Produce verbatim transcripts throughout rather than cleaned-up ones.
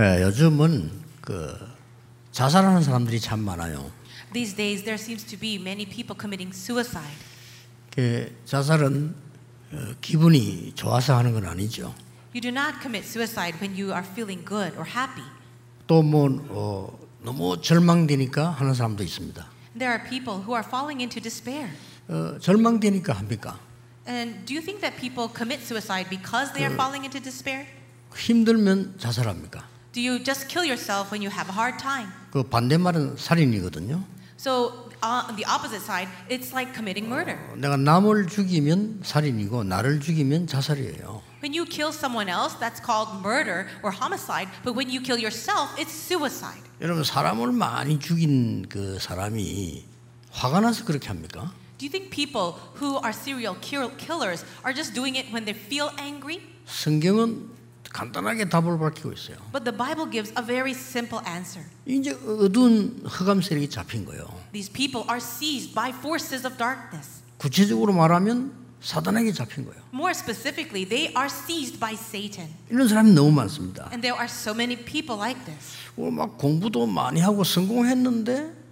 예, 요즘은 그 자살하는 사람들이 참 많아요. These days there seems to be many people committing suicide. 그 자살은 기분이 좋아서 하는 건 아니죠. You do not commit suicide when you are feeling good or happy. 또 뭐 어, 너무 절망되니까 하는 사람도 있습니다. There are people who are falling into despair. 어, 절망되니까 합니까? And do you think that people commit suicide because they are falling into despair? 힘들면 자살합니까? Do you just kill yourself when you have a hard time? 그 반대말은 살인이거든요. So on the opposite side, it's like committing murder. 어, 내가 남을 죽이면 살인이고 나를 죽이면 자살이에요. When you kill someone else, that's called murder or homicide. But when you kill yourself, it's suicide. 여러분 사람을 많이 죽인 그 사람이 화가 나서 그렇게 합니까? Do you think people who are serial killers are just doing it when they feel angry? 성경은 간단하게 답을 밝히고 있어요. But the Bible gives a very simple answer. 이제 어두운 흑암 세력이 잡힌 거예요. These people are seized by forces of darkness. 구체적으로 말하면 사단에게 잡힌 거예요. More specifically, they are seized by Satan. 이런 사람이 너무 많습니다. And there are so many people like this. 막 공부도 많이 하고 성공했는데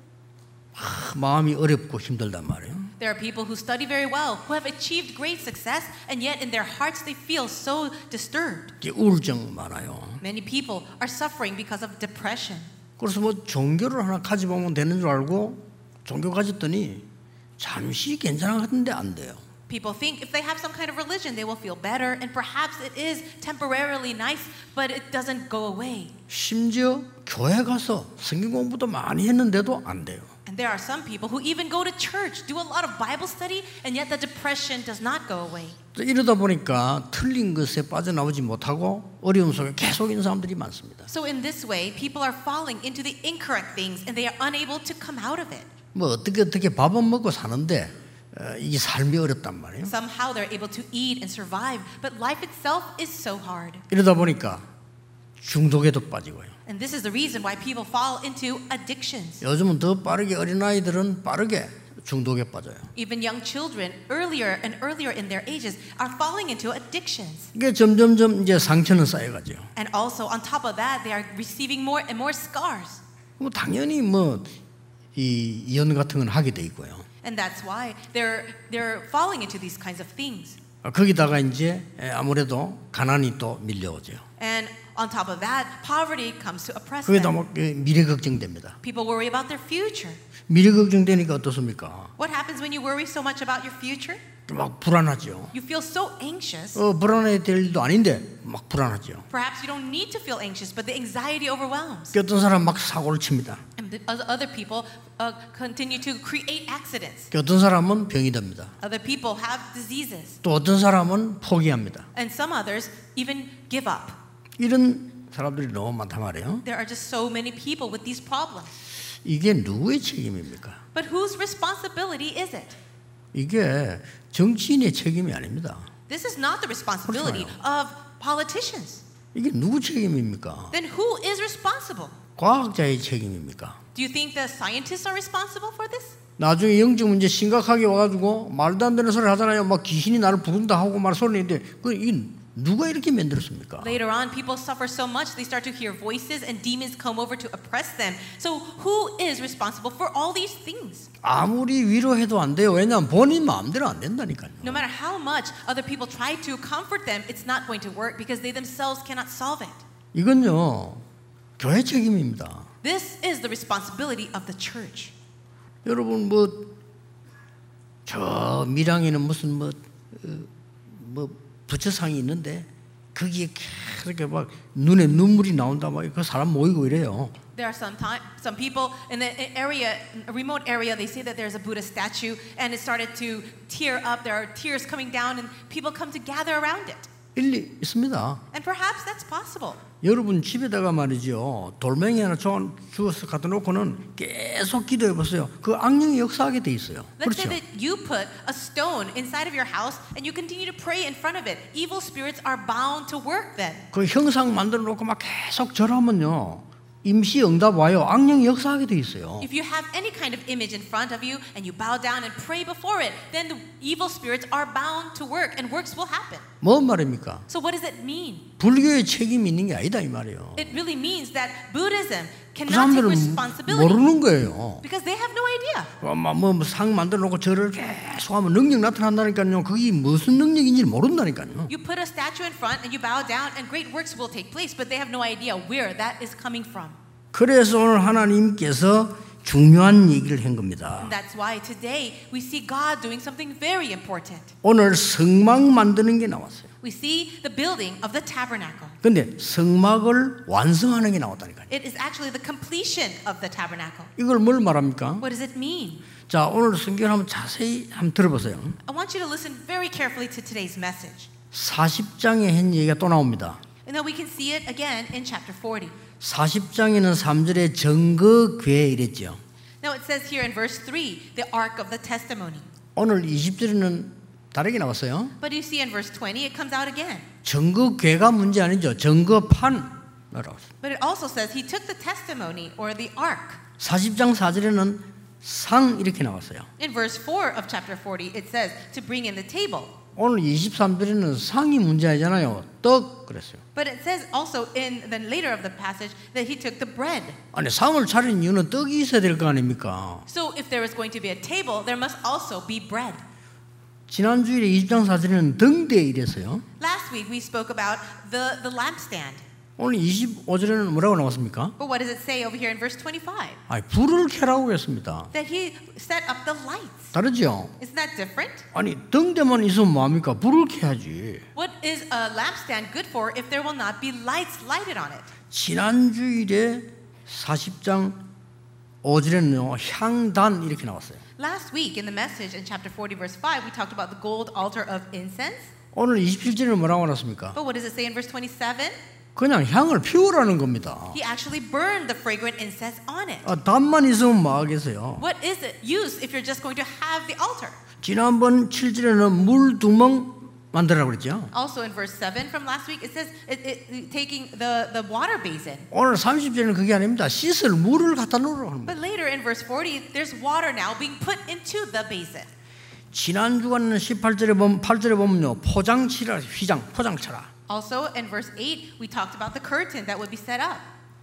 아, 마음이 어렵고 힘들단 말이에요. There are people who study very well, who have achieved great success, and yet in their hearts they feel so disturbed. 우울증 많아요. Many people are suffering because of depression. 그래서 뭐 종교를 하나 가져보면 되는 줄 알고 종교 가졌더니 잠시 괜찮았는데 안 돼요. People think if they have some kind of religion, they will feel better, and perhaps it is temporarily nice, but it doesn't go away. 심지어 교회 가서 성경 공부도 많이 했는데도 안 돼요. And there are some people who even go to church, do a lot of Bible study, and yet the depression does not go away. 이러다 보니까 틀린 것에 빠져나오지 못하고 어려움 속에 계속 있는 사람들이 많습니다. So in this way, people are falling into the incorrect things, and they are unable to come out of it. 뭐 어떻게 어떻게 밥은 먹고 사는데 이 삶이 어렵단 말이에요. Somehow they're able to eat and survive, but life itself is so hard. 이러다 보니까 중독에도 빠지고요. And this is the reason why people fall into addictions. 요즘은 더 빠르게 어린아이들은 빠르게 중독에 빠져요. Even young children earlier and earlier in their ages are falling into addictions. 이게 점점점 이제 상처는 쌓여가죠. And also on top of that they are receiving more and more scars. 뭐 당연히 뭐 이 이혼 같은 건 하게 돼 있고요. And that's why they're they're falling into these kinds of things. 거기다가 이제 아무래도 가난이 또 밀려오죠. And on top of that, poverty comes to oppress them. 그게 너무 미래 걱정됩니다. People worry about their future. 미래 걱정되니까 어떻습니까? What happens when you worry so much about your future? 막 불안하죠. You feel so anxious. 어, 불안해야 될 일도 아닌데 막 불안하죠. Perhaps you don't need to feel anxious, but the anxiety overwhelms. 어떤 사람 막 사고를 칩니다. And other people uh, continue to create accidents. 어떤 사람은 병이 듭니다. Other people have diseases. 또 어떤 사람은 포기합니다. And some others even give up. 이런 사람들이 너무 많단 말이에요. There are just so many people with these problems. 이게 누구의 책임입니까? But whose responsibility is it? 이게 정치인의 책임이 아닙니다. This is not the responsibility of politicians. 이게 누구 책임입니까? Then who is responsible? 과학자의 책임입니까? Do you think the scientists are responsible for this? 나중에 영적 문제 심각하게 와가지고 말도 안 되는 소리 하잖아요. 막 귀신이 나를 부른다 하고 말 소리인데 그 이 누가 이렇게 만들었습니까? Later on, people suffer so much they start to hear voices and demons come over to oppress them. So who is responsible for all these things? 아무리 위로해도 안 돼요. 왜냐하면 본인 마음대로 안 된다니까요. No matter how much other people try to comfort them, it's not going to work because they themselves cannot solve it. 이건요, 교회 책임입니다. This is the responsibility of the church. 여러분 뭐 저 밀양에는 무슨 뭐 뭐 부처상이 있는데 거기에 그렇게 막 눈에 눈물이 나온다 막 그 사람 모이고 이래요. There are some time, some people in the area, a remote area, they say that there's a Buddha statue and it started to tear up. There are tears coming down and people come to gather around it. 일리 있습니다. And perhaps that's possible. 여러분 집에다가 말이죠 돌멩이 하나 주워서 갖다 놓고는 계속 기도해 보세요. 그 악령이 역사하게 돼 있어요. Let's 그렇죠? say that you put a stone inside of your house and you continue to pray in front of it. Evil spirits are bound to work then. 그 형상 만들어 놓고 막 계속 절하면요. 임시 응답 와요. 악령이 역사하게 돼 있어요. If you have any kind of image in front of you and you bow down and pray before it, then the evil spirits are bound to work and works will happen. 뭔 말입니까? So what does it mean? 불교의 책임이 있는 게 아니다 이 말이에요. It really means that Buddhism cannot take responsibility. 모르는 거예요. Because they have no idea. 엄마 뭐 상 만들어 놓고 절을 계속하면 능력 나타난다니까요. 그게 무슨 능력인지 모른다니까요. You put a statue in front and you bow down and great works will take place, but they have no idea where that is coming from. 그래서 오늘 하나님께서 중요한 얘기를 한 겁니다. That's why today we see God doing something very important. 오늘 성막 만드는 게 나왔어요. We see the building of the tabernacle. 근데 성막을 완성하는 게 나왔다니까요. It is actually the completion of the tabernacle. 이걸 뭘 말합니까? What does it mean? 자, 오늘 성경을 한번 자세히 한번 들어보세요. I want you to listen very carefully to today's message. 사십 장에 한 얘기가 또 나옵니다. And now we can see it again in chapter forty. 사십 장에는 삼 절에 증거궤 이랬죠. Now it says here in verse three, the ark of the testimony. 오늘 이십 절에는 다르게 나왔어요. But you see in verse twenty, it comes out again. 증거궤가 문제 아니죠. 증거판. But it also says he took the testimony or the ark. 사십 장 사 절에는 상 이렇게 나왔어요. In verse four of chapter forty, it says to bring in the table. 오늘 이십삼 절에는 상이 문제 아니잖아요. 떡 그랬어요. But it says also in the later of the passage that he took the bread. 아니 상을 차린 이유는 떡이 있어야 될 거 아닙니까? So if there is going to be a table, there must also be bread. 지난 주일에 이십 장 사 절에는 등대 이랬어요. Last week we spoke about the the lampstand. 오늘 이십오 절에는 뭐라고 나왔습니까? But what does it say over here in verse twenty-five? 아, 불을 켜라고 했습니다. That he set up the lights. 다르죠? Isn't that different? 아니, 등대만 있으면 뭐합니까? 불을 켜야지. What is a lampstand good for if there will not be lights lighted on it? 지난 주일에 사십 장 오 절에는요, 향단 이렇게 나왔어요. Last week in the message in chapter forty verse five we talked about the gold altar of incense. 오늘 이십칠 절에는 뭐라고 나왔습니까? But what does it say in verse twenty-seven? 그냥 향을 피우라는 겁니다. He actually burned the fragrant incense on it. 아, 담만 있으면 뭐 하겠어요? What is it use if you're just going to have the altar? 지난번 칠 절에는 물 두멍 만들라고 그랬죠. Also in verse seven from last week it says it, it, taking the the water basin. 오늘 삼십 절에는 그게 아닙니다. 씻을 물을 갖다 놓으라고 합니다. But later in verse forty there's water now being put into the basin. 지난 주간은 십팔 절에 보면 팔 절에 보면요. 포장치라 휘장 포장차라. Also in verse eight we talked about the curtain that would be set up.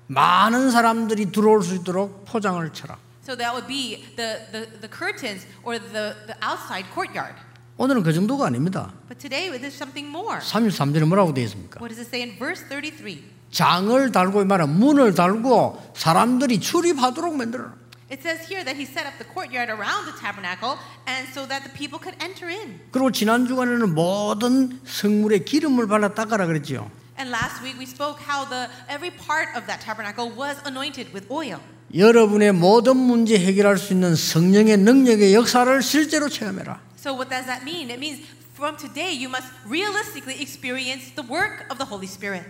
많은 사람들이 들어올 수 있도록 포장을 쳐라. So that would be the the the curtains or the the outside courtyard. 오늘은 그 정도가 아닙니다. But today there's something more. 삼십삼 절에 뭐라고 되어 있습니까? What does it say in verse thirty-three? 장을 달고 이 말은 문을 달고 사람들이 출입하도록 만들어라. It says here that he set up the courtyard around the tabernacle and so that the people could enter in. 그리고 지난 주간에는 모든 성물에 기름을 발라 닦아라 그랬지요. And last week we spoke how the every part of that tabernacle was anointed with oil. 여러분의 모든 문제 해결할 수 있는 성령의 능력의 역사를 실제로 체험해라. So what does that mean? It means from today you must realistically experience the work of the Holy Spirit.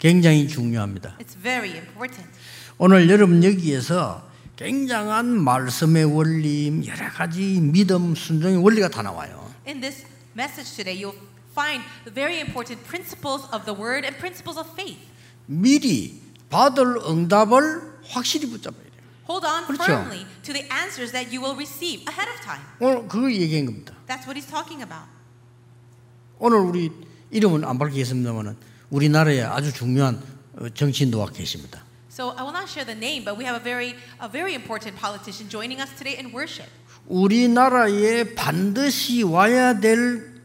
굉장히 중요합니다. It's very important. 오늘 여러분 여기에서 굉장한 말씀의 원리, 여러 가지 믿음, 순종의 원리가 다 나와요. In this message today, you'll find the very important principles of the word and principles of faith. 미리 받을 응답을 확실히 붙잡아야 돼요. Hold on 그렇죠? firmly to the answers that you will receive ahead of time. 오늘 그거 얘기한 겁니다. That's what he's talking about. 오늘 우리 이름은 안 밝히겠습니다만은 우리나라에 아주 중요한 정치인도가 계십니다. So I will not share the name, but we have a very, a very important politician joining us today in worship. 우리나라에 반드시 와야 될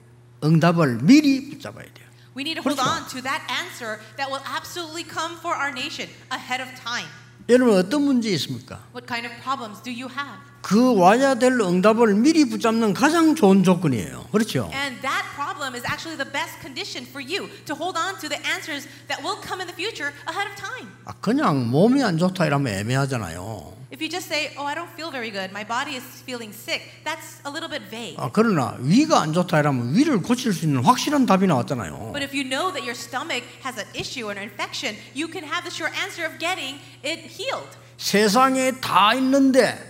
응답을 미리 붙잡아야 돼요. We need to hold on to that answer that will absolutely come for our nation ahead of time. 여러분 어떤 문제 있습니까? What kind of problems do you have? 그 와야 될 응답을 미리 붙잡는 가장 좋은 조건이에요. 그렇죠? And that problem is actually the best condition for you to hold on to the answers that will come in the future ahead of time. 아 그냥 몸이 안 좋다 이러면 애매하잖아요. If you just say, "Oh, I don't feel very good. My body is feeling sick." That's a little bit vague. 아 그러나 위가 안 좋다 이러면 위를 고칠 수 있는 확실한 답이 나왔잖아요. But if you know that your stomach has an issue or an infection, you can have the sure answer of getting it healed. 세상에 다 있는데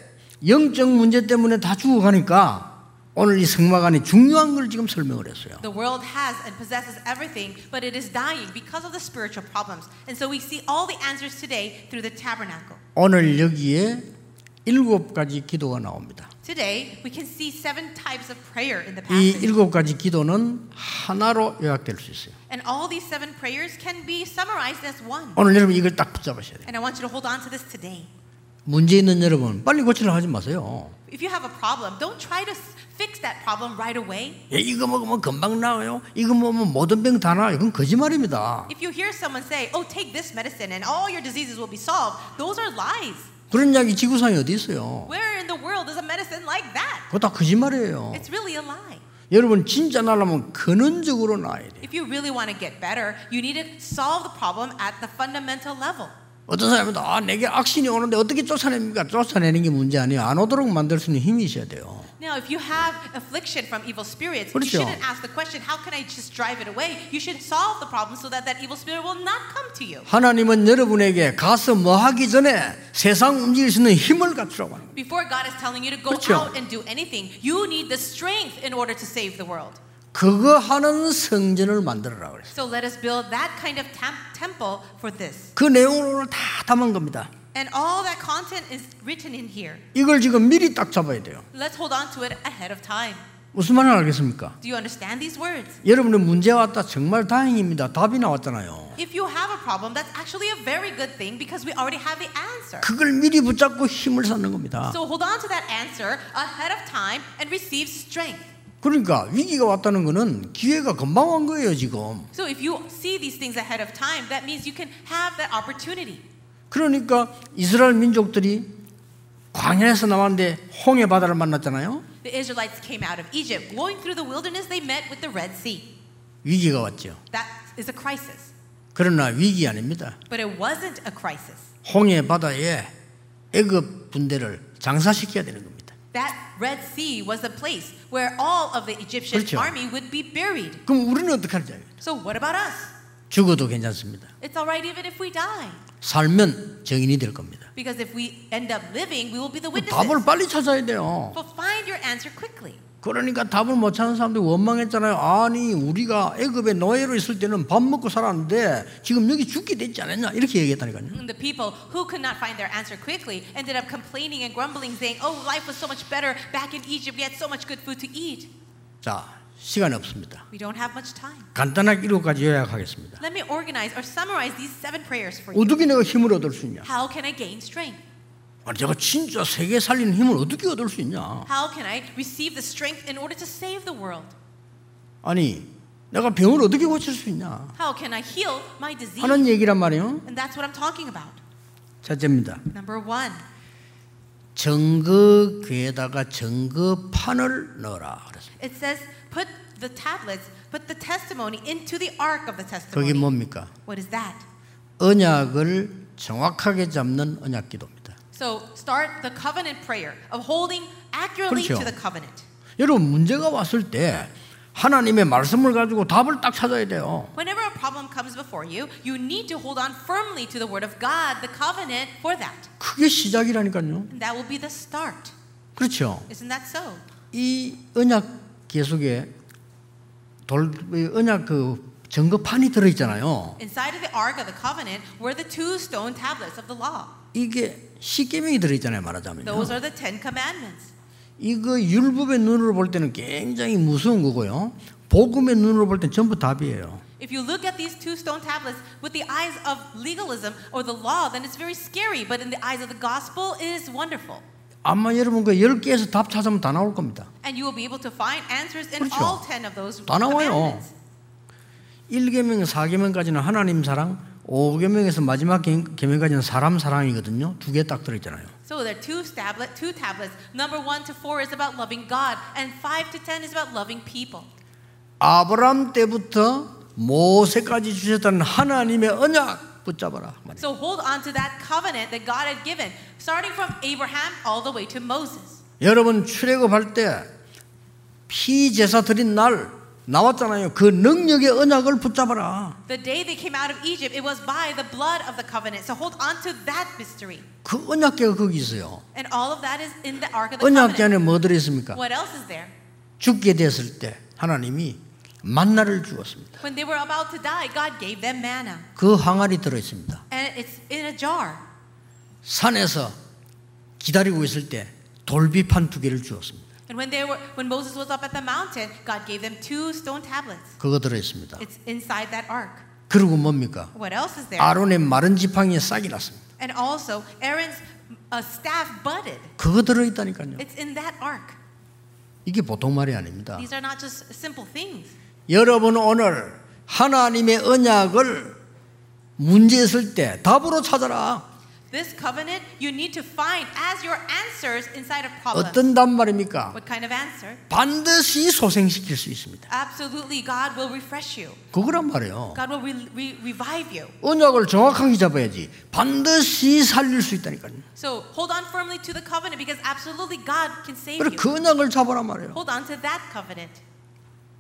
영적 문제 때문에 다 죽어가니까 오늘 이 성막 안에 중요한 걸 지금 설명을 했어요. The world has and possesses everything, but it is dying because of the spiritual problems. And so we see all the answers today through the tabernacle. 오늘 여기에 일곱 가지 기도가 나옵니다. Today we can see seven types of prayer in the passage. 이 일곱 가지 기도는 하나로 요약될 수 있어요. And all these seven prayers can be summarized as one. 오늘 여러분 이걸 딱 붙잡으셔야 돼요. And I want you to hold on to this today. 문제 있는 여러분 빨리 고치려 하지 마세요. If you have a problem, don't try to fix that problem right away. 예, 이거 먹으면 금방 나아요. 이거 먹으면 모든 병 다 나아요. 그건 거짓말입니다. If you hear someone say, "Oh, take this medicine and all your diseases will be solved," those are lies. 그런 약이 지구상에 어디 있어요? Where in the world is a medicine like that? 그거 다 거짓말이에요. It's really a lie. 여러분 진짜 나려면 근원적으로 나아야 돼요. If you really want to get better, you need to solve the problem at the fundamental level. 어떤 사람은 아 내게 악신이 오는데 어떻게 쫓아냅니까? 쫓아내는 게 문제 아니에요. 안 오도록 만들 수 있는 힘이 있어야 돼요. Now, if you have affliction from evil spirits, 그렇죠. you shouldn't ask the question, how can I just drive it away? You should solve the problem so that that evil spirit will not come to you. 하나님은 여러분에게 가서 뭐 하기 전에 세상 움직일 수 있는 힘을 갖추라고 합니다. Before God is telling you to go 그렇죠. out and do anything, you need the strength in order to save the world. 그거 하는 성전을 만들어라 그랬어요. So let us build that kind of temple for this. 그 내용을 다 담은 겁니다. And all that content is written in here. 이걸 지금 미리 딱 잡아야 돼요. Let's hold on to it ahead of time. 무슨 말을 알겠습니까? Do you understand these words? 여러분의 문제 왔다 정말 다행입니다. 답이 나왔잖아요. If you have a problem, that's actually a very good thing because we already have the answer. 그걸 미리 붙잡고 힘을 쌓는 겁니다. So hold on to that answer ahead of time and receive strength. 그러니까 위기가 왔다는 거는 기회가 금방 온 거예요, 지금. So if you see these things ahead of time, that means you can have that opportunity. 그러니까 이스라엘 민족들이 광야에서 나왔는데 홍해 바다를 만났잖아요. The Israelites came out of Egypt, going through the wilderness they met with the Red Sea. 위기가 왔죠. That is a crisis. 그러나 위기 아닙니다. But it wasn't a crisis. 홍해 바다에 애굽 군대를 장사시켜야 되는 겁니다. That Red Sea was a place where all of the Egyptian 그렇죠. army would be buried. 그럼 우리는 어떻게 하냐? So what about us? 죽어도 괜찮습니다. It's all right even if we die. 살면 증인이 될 겁니다. Because if we end up living, we will be the witnesses. 답을 빨리 찾아야 돼요. So find your answer quickly. 그러니까 답을 못 찾는 사람들이 원망했잖아요. 아니 우리가 애굽의 노예로 있을 때는 밥 먹고 살았는데 지금 여기 죽게 됐지 않았냐 이렇게 얘기했다니까요. The people who could not find their answer quickly ended up complaining and grumbling, saying, "Oh, life was so much better back in Egypt. We had so much good food to eat." 자, 시간이 없습니다. We don't have much time. 간단하게 일곱 가지 요약하겠습니다. Let me organize or summarize these seven prayers for you. 어떻게 내가 힘을 얻을 수 있냐? How can I gain strength? 내가 진짜 세계 살리는 힘을 어떻게 얻을 수 있냐? How can I receive the strength in order to save the world? 아니, 내가 병을 어떻게 고칠 수 있냐? How can I heal my disease? 하는 얘기란 말이에요. And that's what I'm talking about. 첫째입니다. Number one. 증거궤에다가 증거판을 넣어라 그랬습니다. It says put the tablets, put the testimony into the ark of the testimony. 그게 뭡니까? What is that? 언약을 정확하게 잡는 언약 기도입니다. So start the covenant prayer of holding accurately 그렇죠. to the covenant. 여러분 문제가 왔을 때 하나님의 말씀을 가지고 답을 딱 찾아야 돼요. Whenever a problem comes before you, you need to hold on firmly to the word of God, the covenant for that. 그게 시작이라니까요. And that will be the start. 그렇죠. Isn't that so? 이 언약 계속에 돌 언약 그 증거판이 들어 있잖아요. Inside of the ark of the covenant were the two stone tablets of the law. 이게 십계명이 들어있잖아요 말하자면. Those are the Ten Commandments. 이거 율법의 눈으로 볼 때는 굉장히 무서운 거고요. 복음의 눈으로 볼 때는 전부 답이에요. If you look at these two stone tablets with the eyes of legalism or the law, then it's very scary. But in the eyes of the gospel, it is wonderful. 아마 여러분 그 열 개에서 답 찾으면 다 나올 겁니다. And you will be able to find answers in 그렇죠. all ten of those 다 나와요. 일 계명, 사 계명까지는 하나님 사랑. 오 계명에서 마지막 계명까지는 사람 사랑이거든요. 두 개 딱 들어 있잖아요. So there are two tablets, two tablets. Number one to four is about loving God and five to ten is about loving people. 아브라함 때부터 모세까지 주셨던 하나님의 언약 붙잡아라. So hold on to that covenant that God had given, starting from Abraham all the way to Moses. 여러분 출애굽할 때 피 제사 드린 날 나왔잖아요. 그 능력의 언약을 붙잡아라. The day they came out of Egypt, it was by the blood of the covenant. So hold on to that mystery. 그 언약궤가 거기 있어요. And all of that is in the ark of the covenant. 언약궤 안에 뭐 들어 있습니까? What else is there? 죽게 됐을 때 하나님이 만나를 주었습니다. When they were about to die, God gave them manna. 그 항아리 들어 있습니다. And it's in a jar. 산에서 기다리고 있을 때 돌비판 두 개를 주었습니다. And when they were, when Moses was up at the mountain, God gave them two stone tablets. 그거 들어 있습니다. It's inside that ark. 그리고 뭡니까? What else is there? 아론의 마른 지팡이에 싹이 났습니다. And also Aaron's uh, staff budded. 그거 들어 있다니까요. It's in that ark. 이게 보통 말이 아닙니다. These are not just simple things. 여러분 오늘 하나님의 언약을 문제 있을 때 답으로 찾아라. This covenant you need to find as your answers inside of problems. 어떤 답 말입니까? What kind of answer? 반드시 소생시킬 수 있습니다. Absolutely, God will refresh you. 그거란 말이에요. God will re- re- revive you. 언약을 정확하게 잡아야지 반드시 살릴 수 있다니까요. So hold on firmly to the covenant because absolutely God can save you. 그 언약을 잡으란 말이에요. Hold on to that covenant.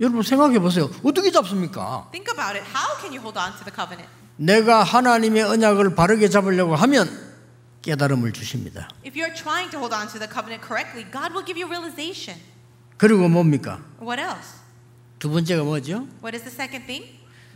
여러분 생각해 보세요. 어떻게 잡습니까? Think about it. How can you hold on to the covenant? 내가 하나님의 언약을 바르게 잡으려고 하면 깨달음을 주십니다. If you're trying to hold on to the covenant correctly, God will give you realization. 그리고 뭡니까? What else? 두 번째가 뭐죠? What is the second thing?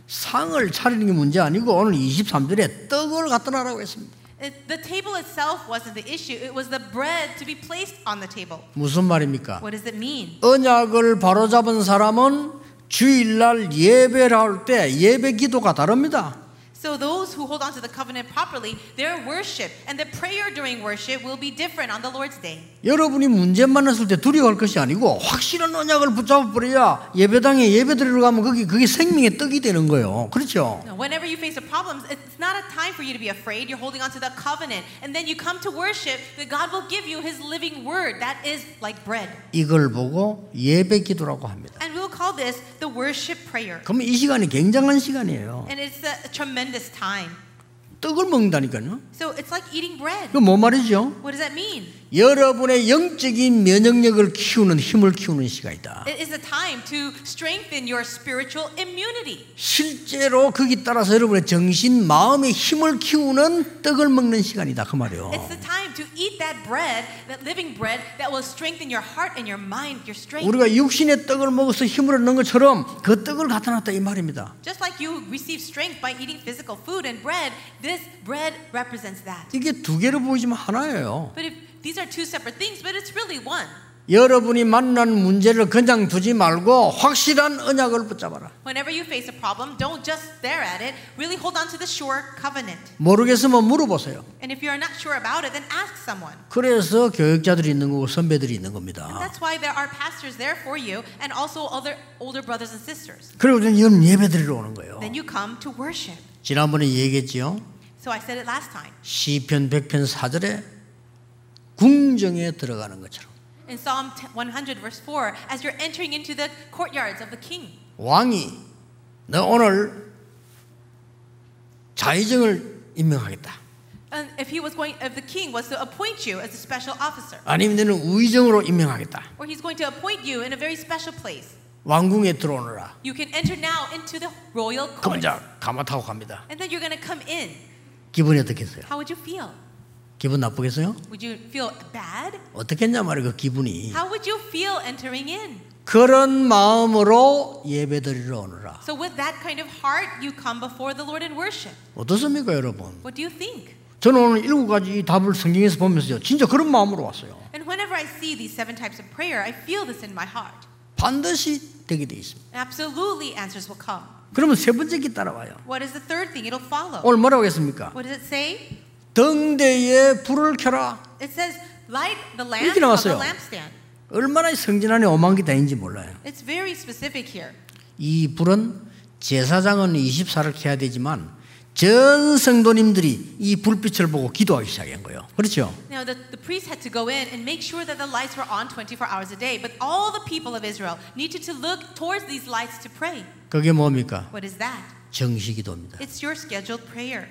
상을 차리는 게 문제 아니고 오늘 이십삼 절에 떡을 갖다 놔라고 했습니다. It, the table itself wasn't the issue. It was the bread to be placed on the table. 무슨 말입니까? What does it mean? 언약을 바로 잡은 사람은 주일날 예배를 할 때 예배 기도가 다릅니다. So those who hold on to the covenant properly, their worship and their prayer during worship will be different on the Lord's day. 여러분이 문제만 있을 때 두려워할 것이 아니고 확실한 언약을 붙잡아 버려야 예배당에 예배드리러 가면 그게 그게 생명의 떡이 되는 거예요. 그렇죠? Whenever you face the problems, it's not a time for you to be afraid. You're holding on to the covenant, and then you come to worship. That God will give you His living word. That is like bread. 이걸 보고 예배 기도라고 합니다. And we'll call this the worship prayer. 그럼 이 시간이 굉장한 시간이에요. And it's a tremendous. This time. 떡을 먹는다니까요. So it's like eating bread. 그 뭐 말이죠? What does that mean? 여러분의 영적인 면역력을 키우는 힘을 키우는 시간이다. It is a time to strengthen your spiritual immunity. 실제로 거기 따라서 여러분의 정신, 마음의 힘을 키우는 떡을 먹는 시간이다 그 말이요. It's the time to eat that bread, that living bread that will strengthen your heart and your mind, your strength. 우리가 육신의 떡을 먹어서 힘을 얻는 것처럼 그 떡을 갖다 놨다 이 말입니다. Just like you receive strength by eating physical food and bread, this bread represents that. 이게 두 개로 보이지만 하나예요. But if these are two separate things, but it's really one. 여러분이 만난 문제를 그냥 두지 말고 확실한 언약을 붙잡아라. Whenever you face a problem, don't just stare at it. Really hold on to the sure covenant. 모르겠으면 물어보세요. And if you are not sure about it, then ask someone. 그래서 교역자들이 있는 거고 선배들이 있는 겁니다. And that's why there are pastors there for you, and also other older brothers and sisters. 그리고 저는 예배드리러 오는 거예요. Then you come to worship. 지난번에 얘기했지요. So I said it last time. 시편 백편 사 절에 궁정에 들어가는 것처럼. In Psalm one hundred verse four, as you're entering into the courtyards of the king. 왕이 너 오늘 자의정을 임명하겠다. And if he was going, if the king was to appoint you as a special officer. 아니면 너는 우의정으로 임명하겠다. Or he's going to appoint you in a very special place. 왕궁에 들어오너라. You can enter now into the royal court. 그러자 가마 타고 갑니다. And then you're going to come in. 기분이 어떻겠어요? How would you feel? 기분 나쁘겠어요? Would you feel bad? 어떻겠냐 말이야 그 기분이. How would you feel entering in? 그런 마음으로 예배드리러 오너라. So with that kind of heart, you come before the Lord and worship. 어떻습니까 여러분? What do you think? 저는 오늘 일곱 가지 답을 성경에서 보면서요, 진짜 그런 마음으로 왔어요. And whenever I see these seven types of prayer, I feel this in my heart. 반드시 되게 돼 있습니다. Absolutely, answers will come. 그러면 세 번째 게 따라와요. What is the third thing? It'll follow. 오늘 뭐라고 했습니까? What does it say? 등대에 불을 켜라. It says, light the lamp 이렇게 나왔어요. Of the lampstand. 얼마나 성전 안에 오만 개 다인지 몰라요. It's very specific here. 이 불은 제사장은 이십사 시를 켜야 되지만 전 성도님들이 이 불빛을 보고 기도하기 시작한 거예요. 그렇죠? Now the, the priests had to go in and make sure that the lights were on twenty-four hours a day, but all the people of Israel needed to look towards these lights to pray. 그게 뭡니까? What is that? 정식 기도입니다. It's your scheduled prayer.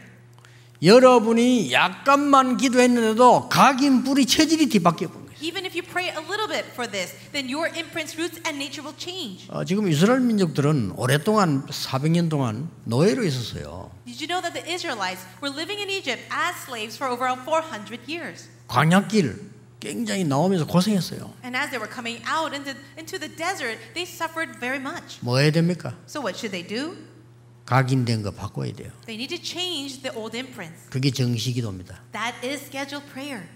여러분이 약간만 기도했는데도 각인 불이 체질이 뒤바뀌어 버린 거예요. Even if you pray a little bit for this, then your imprint's roots and nature will change. 어, 지금 이스라엘 민족들은 오랫동안 사백 년 동안 노예로 있었어요. Did you know that the Israelites were living in Egypt as slaves for over four hundred years? 광야길 굉장히 나오면서 고생했어요. And as they were coming out into, into the desert, they suffered very much. 뭐 해야 됩니까? So what should they do? 각인된 거 바꿔야 돼요. They need to change the old imprints. 그게 정식 기도입니다. That is scheduled prayer.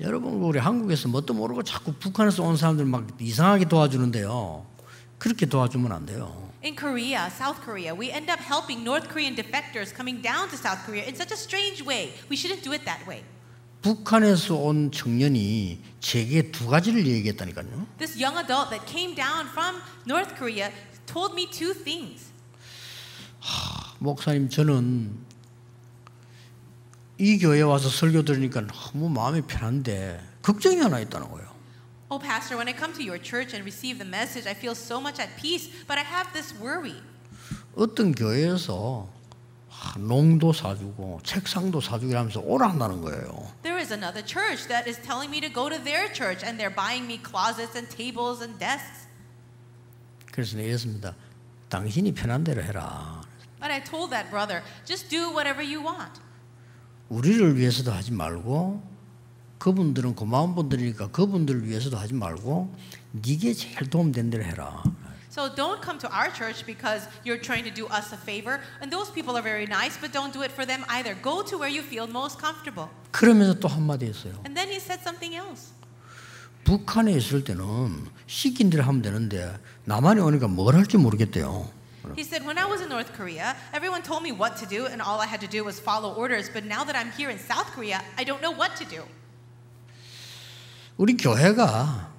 여러분 우리 한국에서 뭣도 모르고 자꾸 북한에서 온 사람들 막 이상하게 도와주는데요. 그렇게 도와주면 안 돼요. In Korea, South Korea, we end up helping North Korean defectors coming down to South Korea in such a strange way. We shouldn't do it that way. 북한에서 온 청년이 제게 두 가지를 얘기했다니까요. This young adult that came down from North Korea told me two things. 하, 목사님, 저는 이 교회에 와서 설교 들으니까 너무 마음이 편한데 걱정이 하나 있다는 거예요. Oh, pastor, when I come to your church and receive the message, I feel so much at peace, but I have this worry. 어떤 교회에서 농도 사주고 책상도 사주고 하면서 오라한다는 거예요. There is another church that is telling me to go to their church, and they're buying me closets and tables and desks. 그래서 이랬습니다. 당신이 편한 대로 해라. But I told that brother, just do whatever you want. 우리를 위해서도 하지 말고. 그분들은 고마운 분들이니까 그분들을 위해서도 하지 말고 네게 제일 도움된 대로 해라. So don't come to our church because you're trying to do us a favor, and those people are very nice, but don't do it for them either. Go to where you feel most comfortable. 그러면서 또 한마디 했어요. And then he said something else. 북한에 있을 때는 시킨 대로 하면 되는데 남한에 오니까 뭘 할지 모르겠대요. He said, when I was in North Korea, everyone told me what to do, and all I had to do was follow orders. But now that I'm here in South Korea, I don't know what to do. 우리 교회가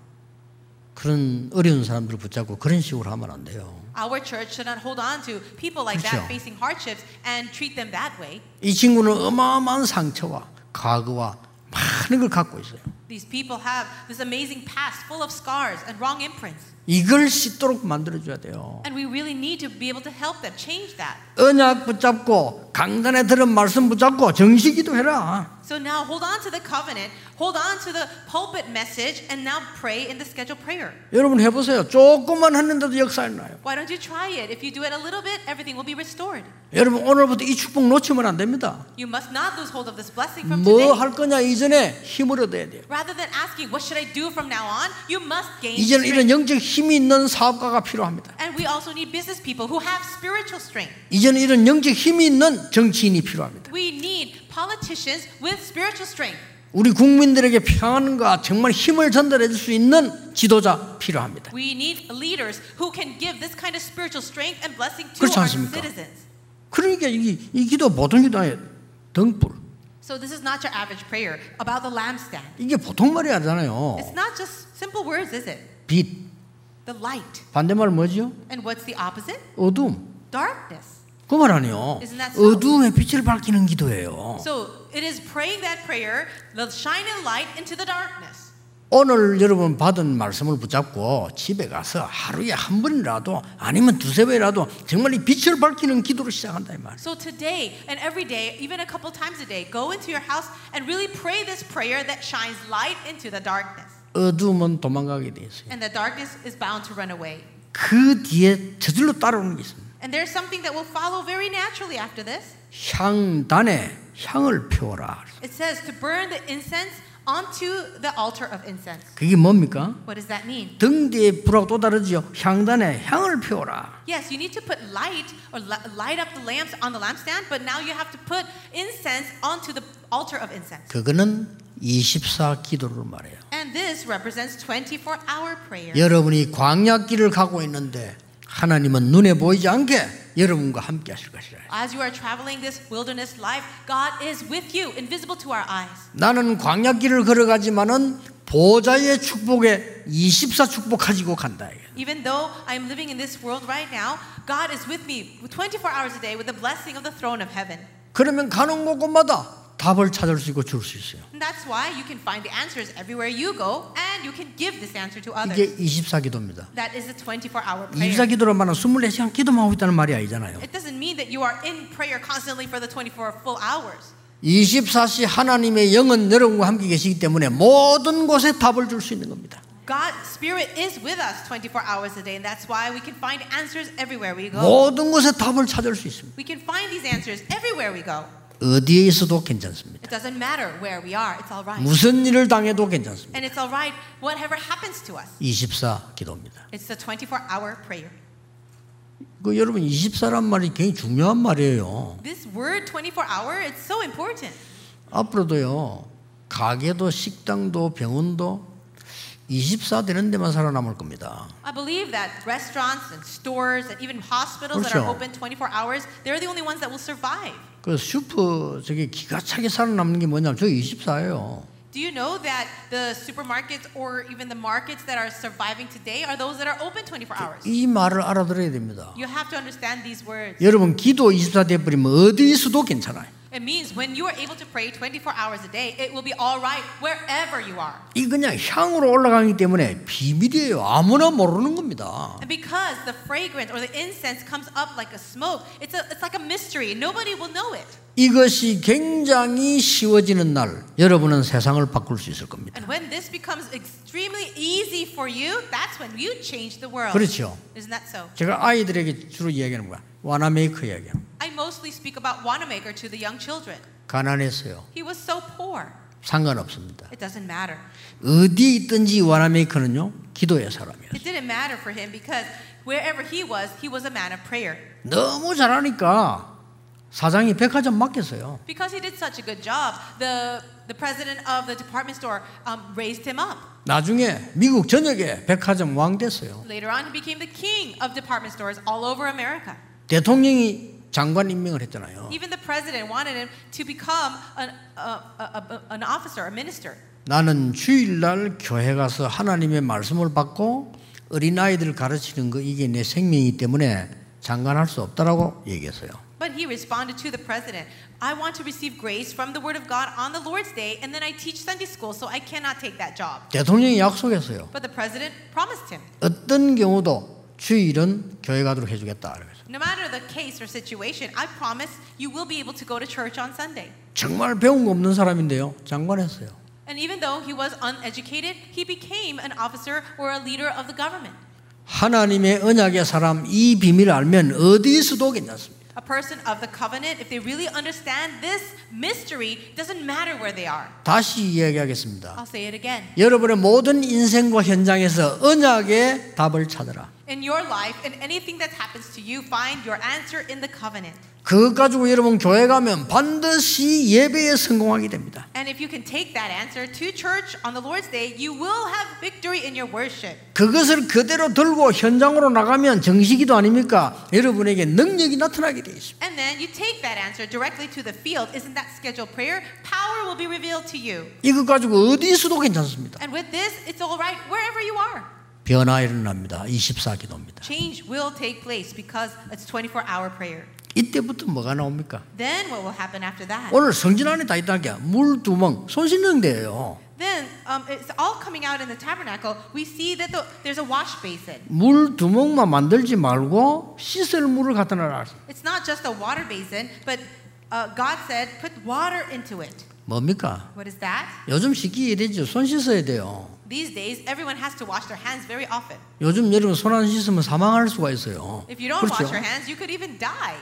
그런 어려운 사람들을 붙잡고 그런 식으로 하면 안 돼요. Our church should not hold on to people like that facing hardships and treat them that way. 이 친구는 어마어마한 상처와 과거와 많은 걸 갖고 있어요. These people have this amazing past full of scars and wrong imprints. 이걸 씻도록 만들어 줘야 돼요. And we really need to be able to help them change that. 언약 붙잡고 강단에 들은 말씀 붙잡고 정식 기도해라. So now hold on to the covenant, hold on to the pulpit message, and now pray in the scheduled prayer. 여러분 해보세요. 조금만 했는데도 역사에 나요. Why don't you try it? If you do it a little bit, everything will be restored. 여러분 오늘부터 이 축복 놓치면 안 됩니다. You must not lose hold of this blessing from today. 뭐 할 거냐 이전에 힘을 얻어야 돼요. Rather than asking what should I do from now on, you must gain. 이제는 이런 영적 힘이 있는 사업가가 필요합니다. And we also need business people who have spiritual strength. 이제는 이런 영적 힘이 있는 정치인이 필요합니다. We need politicians with spiritual strength. 우리 국민들에게 평안과 정말 힘을 전달해 줄 수 있는 지도자 필요합니다. We need leaders who can give this kind of spiritual strength and blessing to our citizens. 그러니까 이, 이 기도 보통 기도의 등불. So this is not your average prayer about the lampstand. 이게 보통 말이 아니잖아요. It's not just simple words, is it? 빛. The light. 반대말 뭐죠? And what's the opposite? 어둠. Darkness. 그 말 아니요. 어둠의 빛을 밝히는 기도예요. So it is praying that prayer, the shining light into the darkness. 오늘 여러분 받은 말씀을 붙잡고 집에 가서 하루에 한 번이라도 아니면 두세 번이라도 정말 이 빛을 밝히는 기도를 시작한다 이 말. So today and every day, even a couple times a day, go into your house and really pray this prayer that shines light into the darkness. 어둠은 도망가게 돼 있어요. And the darkness is bound to run away. 그 뒤에 저절로 따라오는 게 있습니다. And there's something that will follow very naturally after this. 향단에 향을 피워라. It says to burn the incense onto the altar of incense. 그게 뭡니까? What does that mean? 등 뒤에 불하고 또 다르지요. 향단에 향을 피워라. Yes, you need to put light or light up the lamps on the lampstand, but now you have to put incense onto the altar of incense. 그거는 이십사 기도를 말해요. And this represents twenty-four hour prayer. 여러분이 광야길을 가고 있는데 하나님은 눈에 보이지 않게 여러분과 함께 하실 것이라. As you are traveling this wilderness life, God is with you, invisible to our eyes. 나는 광야길을 걸어가지만은 보좌의 축복에 이십사 축복 가지고 간다. Even though I am living in this world right now, God is with me twenty-four hours a day with the blessing of the throne of heaven. 그러면 가는 곳곳마다 답을 찾을 수 있고 줄 수 있어요. That's why you can find the answers everywhere you go, and you can give this answer to others. 이게 이십사 기도입니다. That is a twenty-four hour prayer. 이십사 기도로만은 이십사 시간 기도만 하고 있다는 말이 아니잖아요. It doesn't mean that you are in prayer constantly for the twenty-four full hours. 이십사 시 하나님의 영은 여러분과 함께 계시기 때문에 모든 곳에 답을 줄 수 있는 겁니다. God's Spirit is with us twenty-four hours a day, and that's why we can find answers everywhere we go. 모든 곳에 답을 찾을 수 있습니다. We can find these answers everywhere we go. 어디에 있어도 괜찮습니다. It doesn't matter where we are. It's all right. 무슨 일을 당해도 괜찮습니다. And it's all right whatever happens to us. 이십사 기도입니다. It's the twenty-four hour prayer. 그 여러분 이십사란 말이 굉장히 중요한 말이에요. This word twenty-four hour, it's so important. 앞으로도요. 가게도 식당도 병원도 이십사 되는 데만 살아남을 겁니다. I believe that restaurants and stores and even hospitals 그렇죠. that are open twenty-four hours, they're the only ones that will survive. 그 슈퍼 저기 기가 차게 살아남는 게 뭐냐면 저 이십사예요. Do you know that the supermarkets or even the markets that are surviving today are those that are open twenty-four hours? 이 말을 알아들어야 됩니다. You have to understand these words. 여러분 기도 이십사 대 버리면 어디서도 괜찮아요. It means when you are able to pray twenty-four hours a day, it will be all right wherever you are. 이 그냥 향으로 올라가기 때문에 비밀이에요. 아무나 모르는 겁니다. And because the fragrance or the incense comes up like a smoke, it's a it's like a mystery. Nobody will know it. 이것이 굉장히 쉬워지는 날, 여러분은 세상을 바꿀 수 있을 겁니다. And when this becomes extremely easy for you, that's when you change the world. 그렇죠. Isn't that so? 제가 아이들에게 주로 이야기하는 거야. 와나메이커 이야기야. I mostly speak about Wanamaker to the young children. 가난했어요. He was so poor. 상관없습니다. It doesn't matter. 어디 있든지 와나메이커는요 기도의 사람이었어요. It didn't matter for him because wherever he was, he was a man of prayer. 너무 잘하니까 사장이 백화점 맡겼어요. Because he did such a good job, the the president of the department store um, raised him up. 나중에 미국 전역에 백화점 왕 됐어요. Later on, he became the king of department stores all over America. 대통령이 장관 임명을 했잖아요. Even the president wanted him to become an, a, a, an officer, a minister. 나는 주일날 교회 가서 하나님의 말씀을 받고 어린아이들 가르치는 거 이게 내 생명이기 때문에 장관할 수 없다라고 얘기했어요. But he responded to the president, I want to receive grace from the word of God on the Lord's day and then I teach Sunday school so I cannot take that job. 대통령이 약속했어요. But the president promised him. 어떤 경우도 주일은 교회 가도록 해 주겠다. No matter the case or situation, I promise you will be able to go to church on Sunday. 정말 배운 거 없는 사람인데요. 장관했어요. And even though he was uneducated, he became an officer or a leader of the government. 하나님의 언약의 사람 이 비밀을 알면 어디서도 괜찮습니다. A person of the covenant, if they really understand this mystery, doesn't matter where they are. 다시 이야기하겠습니다. I'll say it again. 여러분의 모든 인생과 현장에서 언약의 답을 찾으라. In your life and anything that happens to you, find your answer in the covenant. 그것 가지고 여러분 교회 가면 반드시 예배에 성공하게 됩니다. And if you can take that answer to church on the Lord's day, you will have victory in your worship. 그것을 그대로 들고 현장으로 나가면 정식기도 아닙니까? 여러분에게 능력이 나타나게 돼 있습니다. And then you take that answer directly to the field. Isn't that scheduled prayer? Power will be revealed to you. 이것 가지고 어디서도 괜찮습니다. And with this, it's all right wherever you are. 변화 일어납니다. 이십사 기도입니다. Change will take place because it's twenty-four hour prayer. 이때부터 뭐가 나옵니까? Then what will happen after that? 오늘 성전 안에 다 있다는 게 물 두 멍 손 씻는 데예요. Then um, it's all coming out in the tabernacle. We see that the, there's a wash basin. 물 두 멍만 만들지 말고 씻을 물을 갖다 놔라. It's not just a water basin, but uh, God said put water into it. 뭡니까? What is that? 요즘 씻기 이래죠. 손 씻어야 돼요. These days, everyone has to wash their hands very often. 요즘 여러분 손 안 씻으면 사망할 수가 있어요. If you don't 그렇죠? wash your hands, you could even die.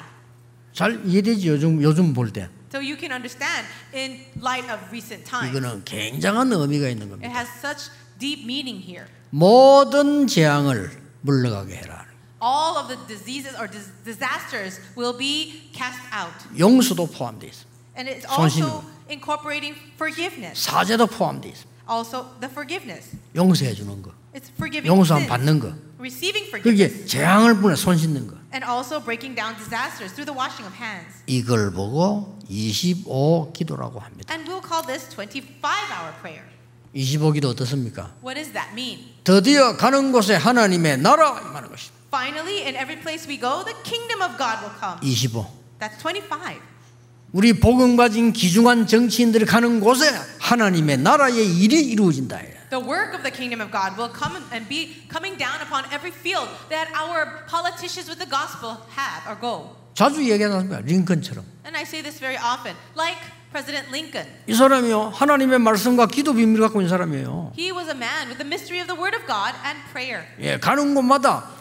잘 이해되지 요즘 요즘 볼 때. So you can understand in light of recent times. 이거는 굉장한 의미가 있는 겁니다. It has such deep meaning here. 모든 재앙을 물러가게 해라. All of the diseases or disasters will be cast out. 용서도 포함돼 있어. And it's also incorporating forgiveness. 사죄도 포함돼 있어. Also the forgiveness. 용서해 주는 거. It's forgiving. 용서함 받는 거. Receiving forgiveness. 그게 재앙을 보내 손 씻는 거. And also breaking down disasters through the washing of hands. 이걸 보고 이십오 기도라고 합니다. And we'll call this twenty-five hour prayer. 이십오 기도 어떻습니까? What does that mean? 드디어 가는 곳에 하나님의 나라 임하는 것입니다. Finally, in every place we go, the kingdom of God will come. 이십오. That's twenty-five. 우리 복음 가진 귀중한 정치인들이 가는 곳에 하나님의 나라의 일이 이루어진다. The work of the kingdom of God will come and be coming down upon every field that our politicians with the gospel have or go. 자주 얘기하는 링컨처럼. And I say this very often, like President Lincoln. 이 사람이요 하나님의 말씀과 기도 비밀을 갖고 있는 사람이에요. He was a man with the mystery of the word of God and prayer. 예, 가는 곳마다.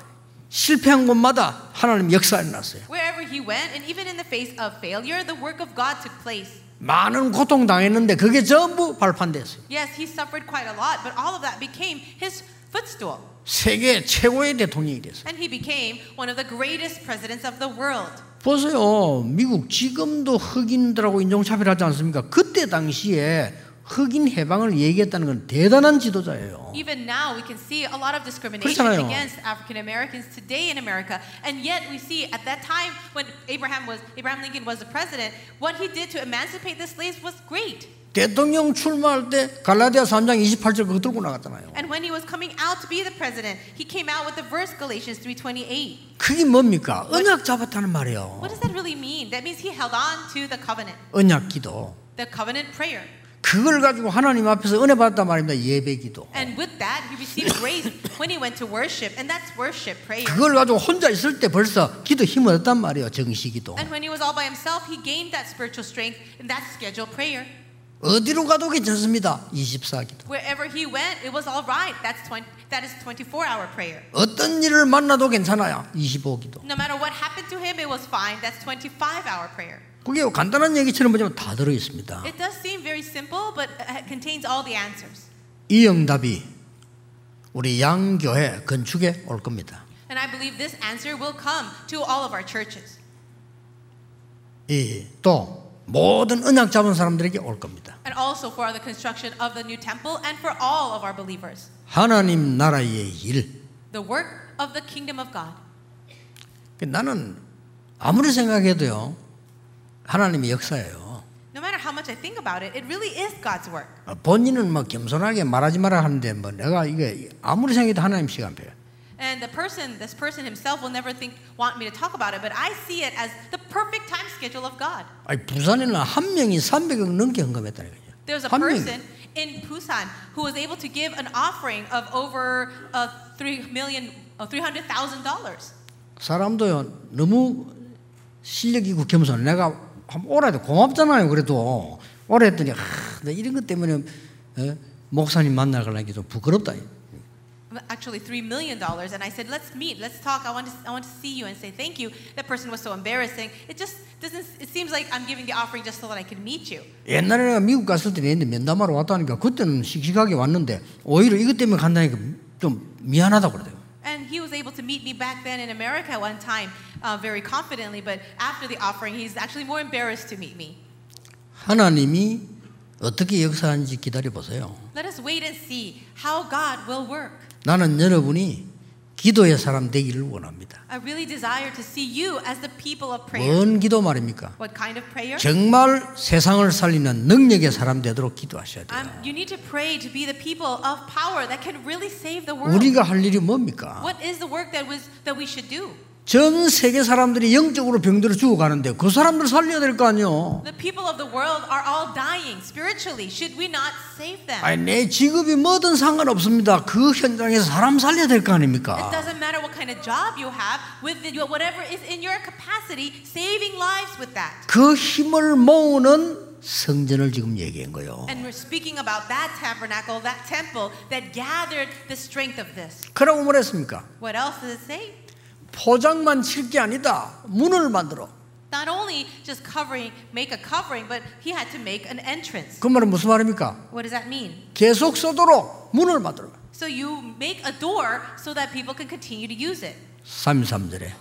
실패한 곳마다 하나님 역사에 났어요. Wherever he went, and even in the face of failure, the work of God took place. 많은 고통 당했는데 그게 전부 발판됐어요. Yes, he suffered quite a lot, but all of that became his footstool. 세계 최고의 대통령이 됐어요. And he became one of the greatest presidents of the world. 보세요, 미국 지금도 흑인들하고 인종차별하지 않습니까? 그때 당시에 흑인 해방을 얘기했다는 건 대단한 지도자예요. Even now we can see a lot of discrimination against African Americans today in America, and yet we see at that time when Abraham was Abraham Lincoln was the president, what he did to emancipate the slaves was great. 대통령 출마할 때 갈라디아 삼 장 이십팔 절 그거 들고 나갔잖아요. And when he was coming out to be the president, he came out with the verse Galatians three twenty-eight. 그게 뭡니까? 언약 잡았다는 말이에요. What does that really mean? That means he held on to the covenant. 언약 기도. The covenant prayer. 그걸 가지고 하나님 앞에서 은혜 받았단 말입니다. 예배기도. And with that he received grace when he went to worship, and that's worship prayer. 그걸 가지고 혼자 있을 때 벌써 기도 힘을 얻었단 말이에요. 정시기도. And when he was all by himself, he gained that spiritual strength, and that's scheduled prayer. 어디로 가도 괜찮습니다. 이십사 기도. Wherever he went, it was all right. That's twenty, that is twenty-four hour prayer. 어떤 일을 만나도 괜찮아요. 이십오 기도. No matter what happened to him, it was fine. That's twenty-five hour prayer. 그게 간단한 얘기처럼 보지만 다 들어 있습니다. It does seem very simple, but it contains all the answers. 이 응답이 우리 양교회 건축에 올 겁니다. And I believe this answer will come to all of our churches. 이 또 모든 언약 잡은 사람들에게 올 겁니다. And also for the construction of the new temple and for all of our believers. 하나님 나라의 일. The work of the kingdom of God. 나는 아무리 생각해도요, 하나님의 역사예요. No matter how much I think about it, it really is God's work. 본인은 막 겸손하게 말하지 마라 하는데 뭐 내가 이게 아무리 생각해도 하나님 시간 빼요. And the person, this person himself will never think, want me to talk about it, but I see it as the perfect time schedule of God. 아니, 부산에는 한 명이 삼백억 넘게 헌금했다는 거예요. There's a person in Busan who was able to give an offering of over uh, three million three hundred thousand dollars. 사람도요 너무 실력이고 겸손. 내가 오래도 고맙잖아요. 그래도 오래했더니 아, 나 이런 것 때문에 에? 목사님 만나러 가려니까 좀 부끄럽다. Actually three million dollars, and I said let's meet, let's talk, I want to I want to see you and say thank you. That person was so embarrassing. It just doesn't it seems like I'm giving the offering just so that I can meet you. 옛날에 내가 미국 갔을 때 내한테 면담하러 왔다니까 그때는 씩씩하게 왔는데 오히려 이것 때문에 간다니까 좀 미안하다 그러더라고요. And he was able to meet me back then in America at one time uh, very confidently, but after the offering he's actually more embarrassed to meet me. 하나님이 어떻게 역사하는지 기다려 보세요. Let us wait and see how God will work. 나는 여러분이 기도의 사람 되기를 원합니다. I really desire to see you as the people of prayer. 뭔 기도 말입니까? What kind of prayer? 정말 세상을 살리는 능력의 사람 되도록 기도하셔야 돼요. Um, you need to pray to be the people of power that can really save the world. 우리가 할 일이 뭡니까? What is the work that was that we should do? 전 세계 사람들이 영적으로 병들어 죽어가는데 그 사람들을 살려야 될 거 아니요. The people of the world are all dying spiritually. Should we not save them? 아니, 내 직업이 뭐든 상관없습니다. 그 현장에서 사람 살려야 될 거 아닙니까? It doesn't matter what kind of job you have, with whatever is in your capacity, saving lives with that. 그 힘을 모으는 성전을 지금 얘기한 거예요. And we're speaking about that tabernacle, that temple that gathered the strength of this. 그러고 뭐랬습니까? What else does it say? 포장만 칠 게 아니다. 문을 만들어. Not only just covering, make a covering, but he had to make an entrance. 그 말은 무슨 말입니까? What does that mean? 계속 쓰도록 문을 만들어. So you make a door so that people can continue to use it. 삼십삼 절에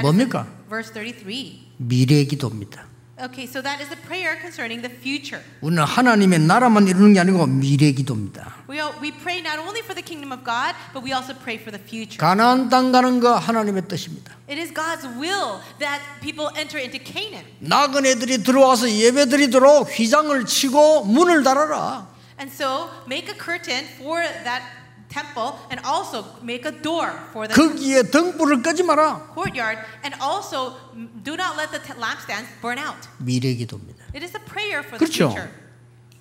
뭡니까? Verse thirty-three. 미래의 기도입니다. Okay, so that is the prayer concerning the future. 우리는 하나님의 나라만 이루는 게 아니고 미래 기도입니다. We we pray not only for the kingdom of God, but we also pray for the future. 가나안 땅 가는 거 하나님의 뜻입니다. It is God's will that people enter into Canaan. 나그네들이 들어와서 예배드리도록 휘장을 치고 문을 달아라. And so make a curtain for that temple and also make a door for the 거기에 등불을 끄지 마라. Courtyard and also do not let the lampstands burn out. 미래 기도입니다. It is a prayer for the future.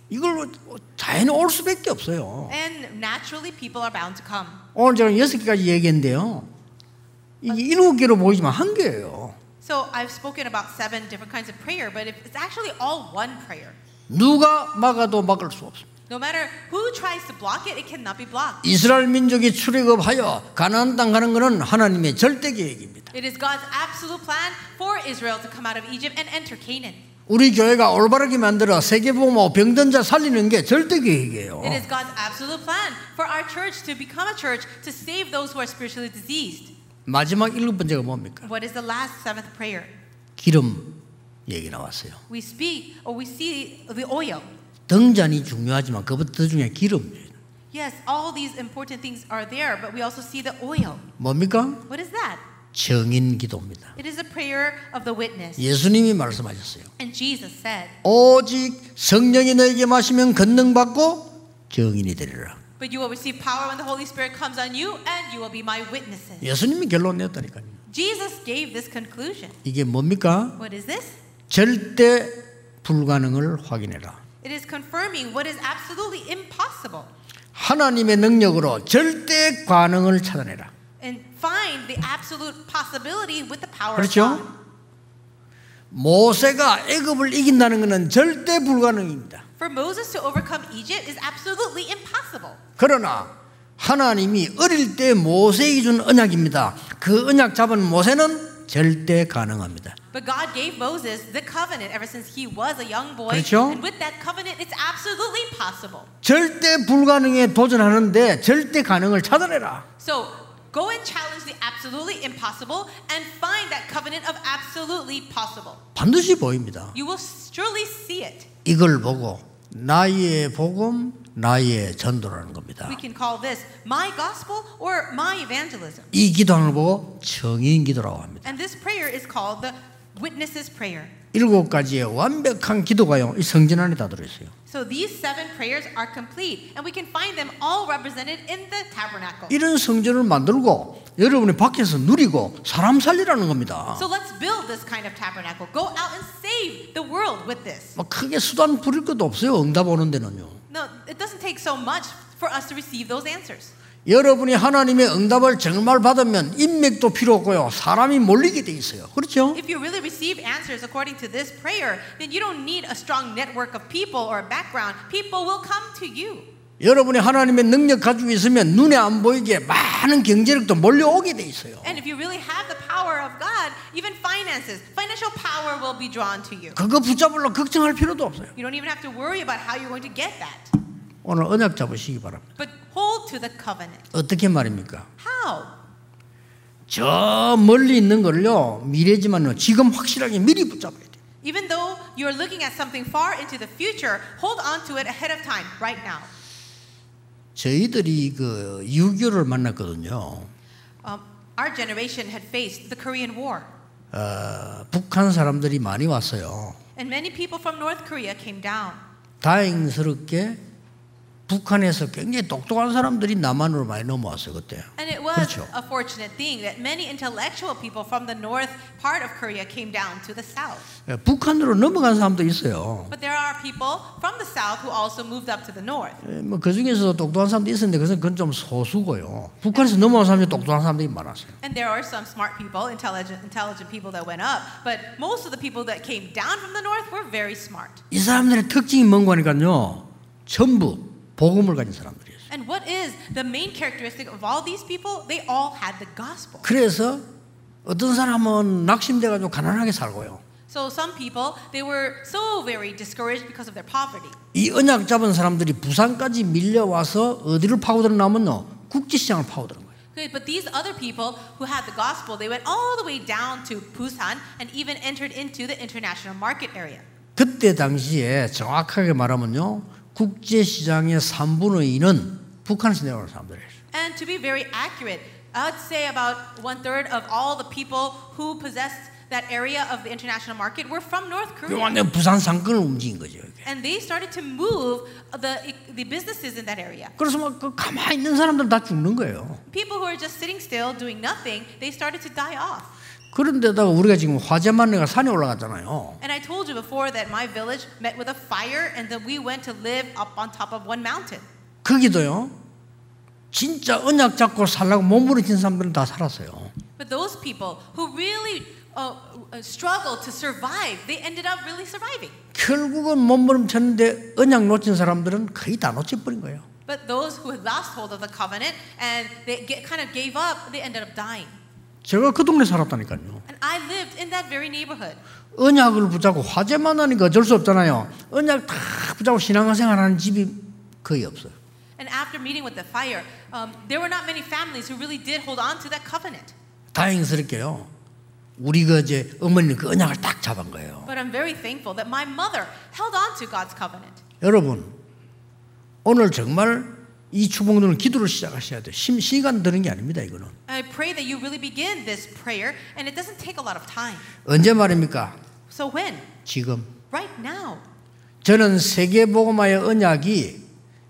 이걸 자연이 올 수밖에 없어요. And naturally people are bound to come. 오늘 제가 여섯 개까지 얘기했는데요. 이게 일곱 개로 보이지만 한 개예요. So I've spoken about seven different kinds of prayer, but it's actually all one prayer. 누가 막아도 막을 수 없어. No matter who tries to block it, it cannot be blocked. 이스라엘 민족이 출애굽하여 가나안 땅 가는 것은 하나님의 절대 계획입니다. It is God's absolute plan for Israel to come out of Egypt and enter Canaan. 우리 교회가 올바르게 만들어 세계복음화 병든 자 살리는 게 절대 계획이에요. It is God's absolute plan for our church to become a church to save those who are spiritually diseased. 마지막 일곱 번째가 뭡니까? What is the last seventh prayer? 기름 얘기 나왔어요. We speak or we see the oil. 등잔이 중요하지만 그것보다 더 중요한 기름. Yes, all these important things are there, but we also see the oil. 뭡니까? What is that? 증인 기도입니다. It is a prayer of the witness. 예수님이 말씀하셨어요. And Jesus said, 오직 성령이 너에게 마시면 권능 받고 증인이 되리라. But you will receive power when the Holy Spirit comes on you, and you will be my witnesses. 예수님이 결론 냈다니까요. Jesus gave this conclusion. 이게 뭡니까? What is this? 절대 불가능을 확인해라. It is confirming what is absolutely impossible. 하나님의 능력으로 절대 가능을 찾아내라. And find the absolute possibility with the power of God. 그렇죠? 모세가 애굽을 이긴다는 것은 절대 불가능입니다. For Moses to overcome Egypt is absolutely impossible. 그러나 하나님이 어릴 때 모세에게 준 언약입니다. 그 언약 잡은 모세는 절대 가능합니다. But God gave Moses the covenant ever since he was a young boy. 그렇죠? And with that covenant it's absolutely possible. 절대 불가능에 도전하는데 절대 가능을 찾아내라. So go and challenge the absolutely impossible and find that covenant of absolutely possible. 반드시 보입니다. You will surely see it. 이걸 보고 나의 복음, 나의 전도라는 겁니다. We can call this my gospel or my evangelism. 이 기도를 보고 증인 기도라고 합니다. And this prayer is called the witnesses prayer. 일곱 가지의 완벽한 기도가요. 이 성전 안에 다 들어 있어요. So these seven prayers are complete and we can find them all represented in the tabernacle. 이런 성전을 만들고 여러분이 밖에서 누리고 사람 살리라는 겁니다. So let's build this kind of tabernacle. Go out and save the world with this. 막 크게 수단 부릴 것도 없어요. 응답 오는 데는요. No, it doesn't take so much for us to receive those answers. 여러분이 하나님의 응답을 정말 받으면 인맥도 필요 없고요. 사람이 몰리게 돼 있어요. 그렇죠? If you really receive answers according to this prayer, then you don't need a strong network of people or a background. People will come to you. 여러분이 하나님의 능력 가지고 있으면 눈에 안 보이게 많은 경제력도 몰려오게 돼 있어요. And if you really have the power of God, even finances, financial power will be drawn to you. 그거 붙잡으려 걱정할 필요도 없어요. You don't even have to worry about how you're going to get that. 오늘 언약 잡으시기 바랍니다. But hold to the covenant. 어떻게 말입니까? How? 저 멀리 있는 걸요 미래지만요 지금 확실하게 미리 붙잡아야 돼. Even though you're looking at something far into the future, hold on to it ahead of time, right now. 저희들이 그 유교를 만났거든요. Um, our generation had faced the Korean War. 어, 북한 사람들이 많이 왔어요. And many people from North Korea came down. 다행스럽게. 북한에서 굉장히 똑똑한 사람들이 남한으로 많이 넘어왔어요 그때. And it was 그렇죠. a fortunate thing that many intellectual people from the north part of Korea came down to the south. 예, 북한으로 넘어간 사람도 있어요. But there are people from the south who also moved up to the north. 예, 뭐 그 중에서 똑똑한 사람도 있었는데 그것은 그건 좀 소수고요. 북한에서 and, 넘어온 사람이 똑똑한 사람들이 많았어요. And there are some smart people, intelligent, intelligent people that went up, but most of the people that came down from the north were very smart. 이 사람들의 특징이 뭔가 하니까요, 전부 복음을 가진 사람들이었어요. And what is the main characteristic of all these people? They all had the gospel. 그래서 어떤 사람은 낙심돼 가지고 가난하게 살고요. So some people they were so very discouraged because of their poverty. 이 언약 잡은 사람들이 부산까지 밀려와서 어디를 파고들었냐면요. 국제 시장을 파고들은 거예요. But these other people who had the gospel they went all the way down to Busan and even entered into the international market area. 그때 당시에 정확하게 말하면요. 국제 시장의 삼분의 이는 북한에서 내려온 사람들이에요. And to be very accurate, I'd say about one third of all the people who possessed that area of the international market were from North Korea. 완전 부산 상권을 움직인 거죠. 이게. And they started to move the the businesses in that area. 그래서 막 그 가만히 있는 사람들 다 죽는 거예요. People who are just sitting still doing nothing, they started to die off. 그런데다가 우리가 지금 화재만 내가 산에 올라갔잖아요. And I told you before that my village met with a fire and that we went to live up on top of one mountain. 거기도요. 진짜 언약 잡고 살라고 몸부림친 사람들은 다 살았어요. But those people who really uh, struggled to survive, they ended up really surviving. 결국은 몸부림쳤는데 언약 놓친 사람들은 거의 다 놓쳐버린 거예요. But those who had lost hold of the covenant and they get, kind of gave up, they ended up dying. 제가 그 동네 살았다니까요. And I lived in that very neighborhood. 언약을 붙잡고 화제만 하니까 어쩔 수 없잖아요. 언약 다 붙잡고 신앙생활하는 집이 거의 없어요. And after meeting with the fire, um, there were not many families who really did hold on to that covenant. 다행스럽게요. 우리가 이제 어머니 그 언약을 딱 잡은 거예요. But I'm very thankful that my mother held on to God's covenant. 여러분, 오늘 정말 이 추복론은 기도를 시작하셔야 돼요. 시간 드는 게 아닙니다, 이거는. I pray that you really begin this prayer, and it doesn't take a lot of time. 언제 말입니까? So when? 지금. Right now. 저는 세계복음화의 언약이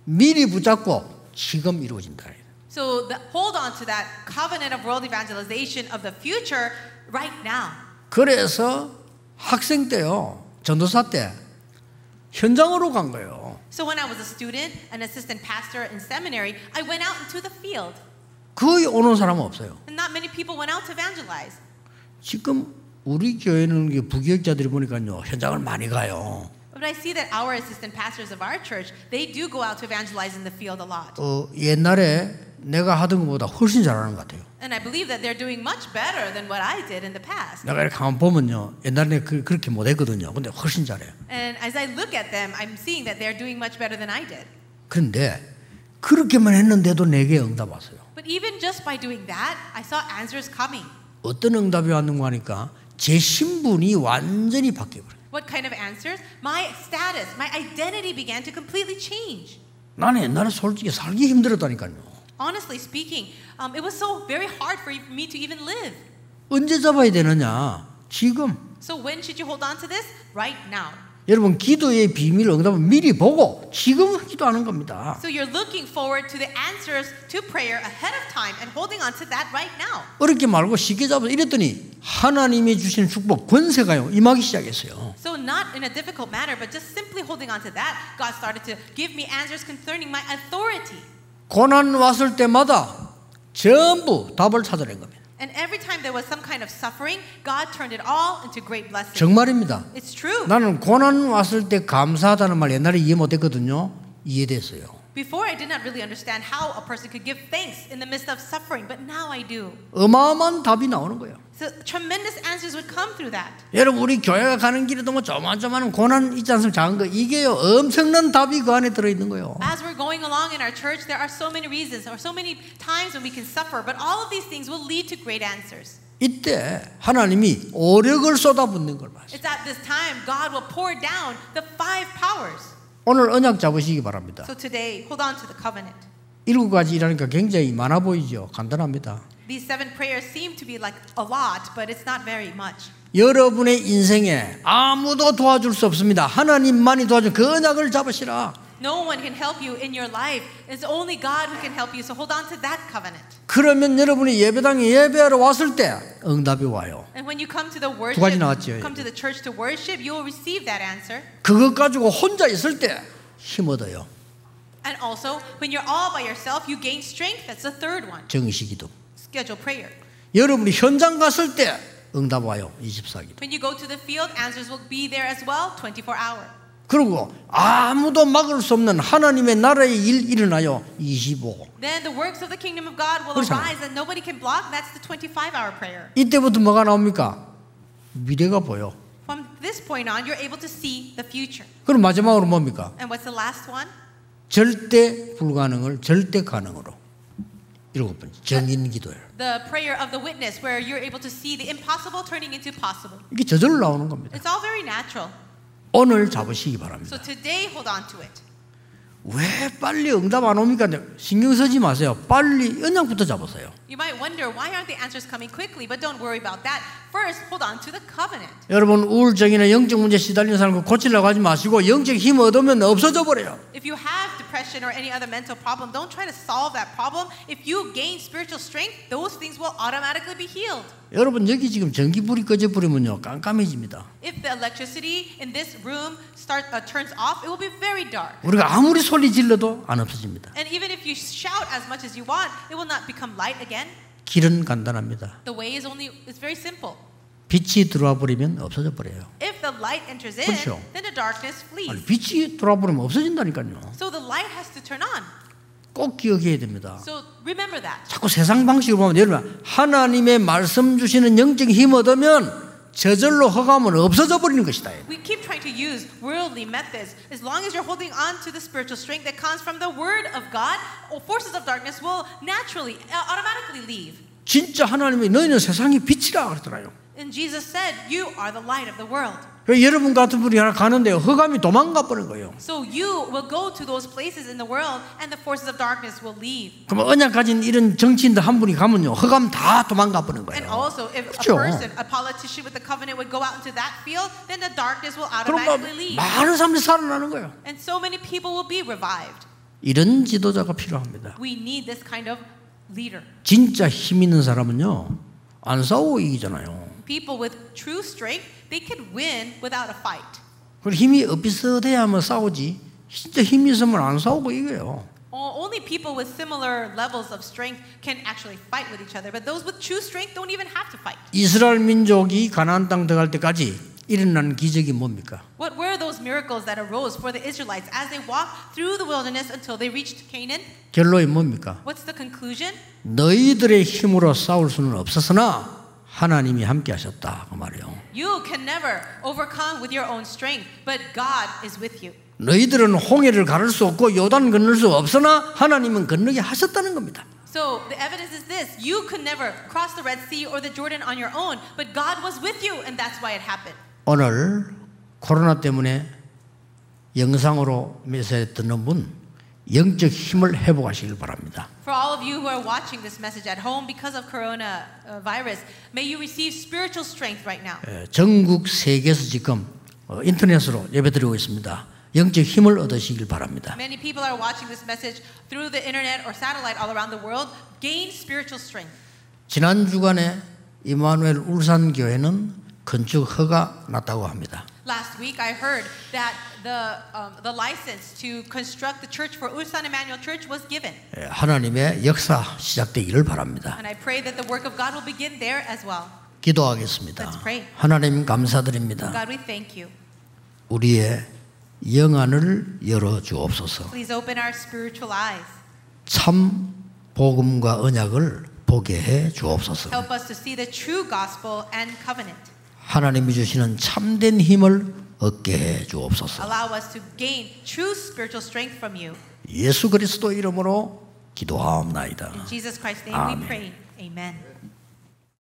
미리 붙잡고 지금 이루어진다. So the, hold on to that covenant of world evangelization of the future right now. 그래서 학생 때요, 전도사 때 현장으로 간 거예요. So when I was a student, an assistant pastor in seminary, I went out into the field. 거의 오는 사람은 없어요. And not many people went out to evangelize. 지금 우리 교회는 부교역자들이 보니까요, 현장을 많이 가요. But I see that our assistant pastors of our church, they do go out to evangelize in the field a lot. 어, 옛날에 내가 하던 것보다 훨씬 잘하는 것 같아요. And I believe that they're doing much better than what I did in the past. 내가 이렇게 한번 보면요, 옛날에 그, 그렇게 못했거든요. 근데 훨씬 잘해요. And as I look at them, I'm seeing that they're doing much better than I did. 그런데 그렇게만 했는데도 내게 응답 왔어요. But even just by doing that, I saw answers coming. 어떤 응답이 왔는가 하니까 제 신분이 완전히 바뀌어요. What kind of answers? My status, my identity began to completely change. 나는 옛날에 솔직히 살기 힘들었다니까요. Honestly speaking, um, it was so very hard for me to even live. 언제 잡아야 되느냐? 지금. So when should you hold on to this? Right now. 여러분 기도의 비밀 응답을 미리 보고 지금 기도하는 겁니다. So you're looking forward to the answers to prayer ahead of time and holding on to that right now. 어렵게 말고 쉽게 잡아서 이랬더니 하나님이 주신 축복 권세가요 임하기 시작했어요. So not in a difficult matter, but just simply holding on to that, God started to give me answers concerning my authority. 고난 왔을 때마다 전부 답을 찾아낸 겁니다. And every time there was some kind of suffering, God turned it all into great blessing. 정말입니다. It's true. 나는 고난 왔을 때 감사하다는 말 옛날에 이해 못했거든요. 이해됐어요. Before I did not really understand how a person could give thanks in the midst of suffering, but now I do. 어마어마한 답이 나오는 거예요. So tremendous answers would come through that. 여러분 우리 교회가 가는 길에도 뭐 조만조만한 고난 있지 않습니까? 작은 거 이게요 엄청난 답이 그 안에 들어 있는 거예요. As we're going along in our church, there are so many reasons or so many times when we can suffer, but all of these things will lead to great answers. 이때 하나님이 오력을 쏟아붓는 걸 봤어요. It's at this time God will pour down the five powers. 오늘 언약 잡으시기 바랍니다. So today, hold on to the covenant. 일곱 가지라니까 굉장히 많아 보이죠. 간단합니다. These seven prayers seem to be like a lot, but it's not very much. 여러분의 인생에 아무도 도와줄 수 없습니다. 하나님만이 도와준 그 언약을 잡으시라. No one can help you in your life. It's only God who can help you. So hold on to that covenant. 그러면 여러분이 예배당에 예배하러 왔을 때 응답이 와요. And when you come to the worship, come to the church to worship, you will receive that answer. 그것 가지고 혼자 있을 때 힘 얻어요. And also, when you're all by yourself, you gain strength. That's the third one. 정시기도. Schedule prayer. 여러분이 현장 갔을 때 응답 와요. 이십사 시간. When you go to the field, answers will be there as well. twenty-four hour. 그리고 아무도 막을 수 없는 하나님의 나라의 일 일어나요. 이십오. Then the works of the kingdom of God will arise and nobody can block. That's the twenty-five hour prayer. 이때부터 뭐가 나옵니까? 미래가 보여. From this point on, you're able to see the future. 그럼 마지막으로 뭡니까? And what's the last one? 절대 불가능을 절대 가능으로. 일곱 번째 정인 기도예요. The prayer of the witness, where you're able to see the impossible turning into possible. 이게 저절로 나오는 겁니다. It's all very natural. 오늘 잡으시기 바랍니다. So today, hold on to it. 왜 빨리 응답 안 옵니까? 신경 쓰지 마세요. 빨리 언약부터 잡으세요. You might wonder why aren't the answers coming quickly, but don't worry about that. First, hold on to the covenant. 여러분 우울증이나 영적 문제 시달리는 사람을 고치려고 하지 마시고 영적 힘 얻으면 없어져 버려요. If you have depression or any other mental problem, don't try to solve that problem. If you gain spiritual strength, those things will automatically be healed. 여러분 여기 지금 전기 불이 꺼져 버리면요 깜깜해집니다. If the electricity in this room start uh, turns off, it will be very dark. 우리가 아무리 소리 질러도 안 없어집니다. And even if you shout as much as you want, it will not become light again. 길은 간단합니다. The way is only is very simple. 빛이 들어와 버리면 없어져 버려요. If the light enters in, 그렇죠? then the darkness flees. 아니, 빛이 들어와 버리면 없어진다니까요. So the light has to turn on. 꼭 기억해야 됩니다. So remember that. 자꾸 세상 방식으로 보면 여러분 하나님의 말씀 주시는 영적인 힘 얻으면 저절로 허감은 없어져 버리는 것이다. We keep trying to use worldly methods. As long as you're holding on to the spiritual strength that comes from the word of God, forces of darkness will naturally, automatically leave. 진짜 하나님이 너희는 세상의 빛이라 그러더라요. And Jesus said, "You are the light of the world." 여러분 같은 분이 하나 가는데 흑암이 도망가 버린 거예요. So you will go to those places in the world and the forces of darkness will leave. 그럼 언약 가진 이런 정치인들 한 분이 가면요, 흑암 다 도망가 버린 거예요. And also if a person, a politician with a covenant would go out into that field, then the darkness will automatically leave. 많은 사람들이 살아나는 거예요. And so many people will be revived. 이런 지도자가 필요합니다. We need this kind of leader. 진짜 힘 있는 사람은요, 안 싸워 이기잖아요. People with true strength, they can win without a fight. 그 힘이 비슷해야만 싸우지. 진짜 힘이 있으면 안 싸우고 이겨요. Only people with similar levels of strength can actually fight with each other, but those with true strength don't even have to fight. 이스라엘 민족이 가나안 땅 들어갈 때까지 일어난 기적이 뭡니까? What were those miracles that arose for the Israelites as they walked through the wilderness until they reached Canaan? 결론이 뭡니까? What's the conclusion? 너희들의 힘으로 싸울 수는 없었으나 하나님이 함께하셨다 그 말이요. You can never overcome with your own strength, but God is with you. 너희들은 홍해를 가를 수 없고 요단 건널 수 없으나 하나님은 건너게 하셨다는 겁니다. So the evidence is this: you could never cross the Red Sea or the Jordan on your own, but God was with you, and that's why it happened. 오늘 코로나 때문에 영상으로 메시지 듣는 분, 영적 힘을 회복하시길 바랍니다. For all of you who are watching this message at home because of corona virus, may you receive spiritual strength right now. 전국 세계에서 지금 인터넷으로 예배드리고 있습니다. 영적 힘을 얻으시길 바랍니다. Many people are watching this message through the internet or satellite all around the world. Gain spiritual strength. 지난 주간에 이마누엘 울산 교회는 건축 허가 났다고 합니다. Last week I heard that the um, the license to construct the church for Ulsan Emmanuel Church was given. 하나님의 역사 시작되기를 바랍니다. And I pray that the work of God will begin there as well. 기도하겠습니다. Let's pray. 하나님 감사드립니다. God, we thank you. 우리의 영안을 열어 주옵소서. Please open our spiritual eyes. 참 복음과 언약을 보게 해 주옵소서. Help us to see the true gospel and covenant. 하나님이 주시는 참된 힘을 얻게 해 주옵소서. Allow us to gain true spiritual strength from you. 예수 그리스도 이름으로 기도하옵나이다. In Jesus Christ's name we pray. Amen.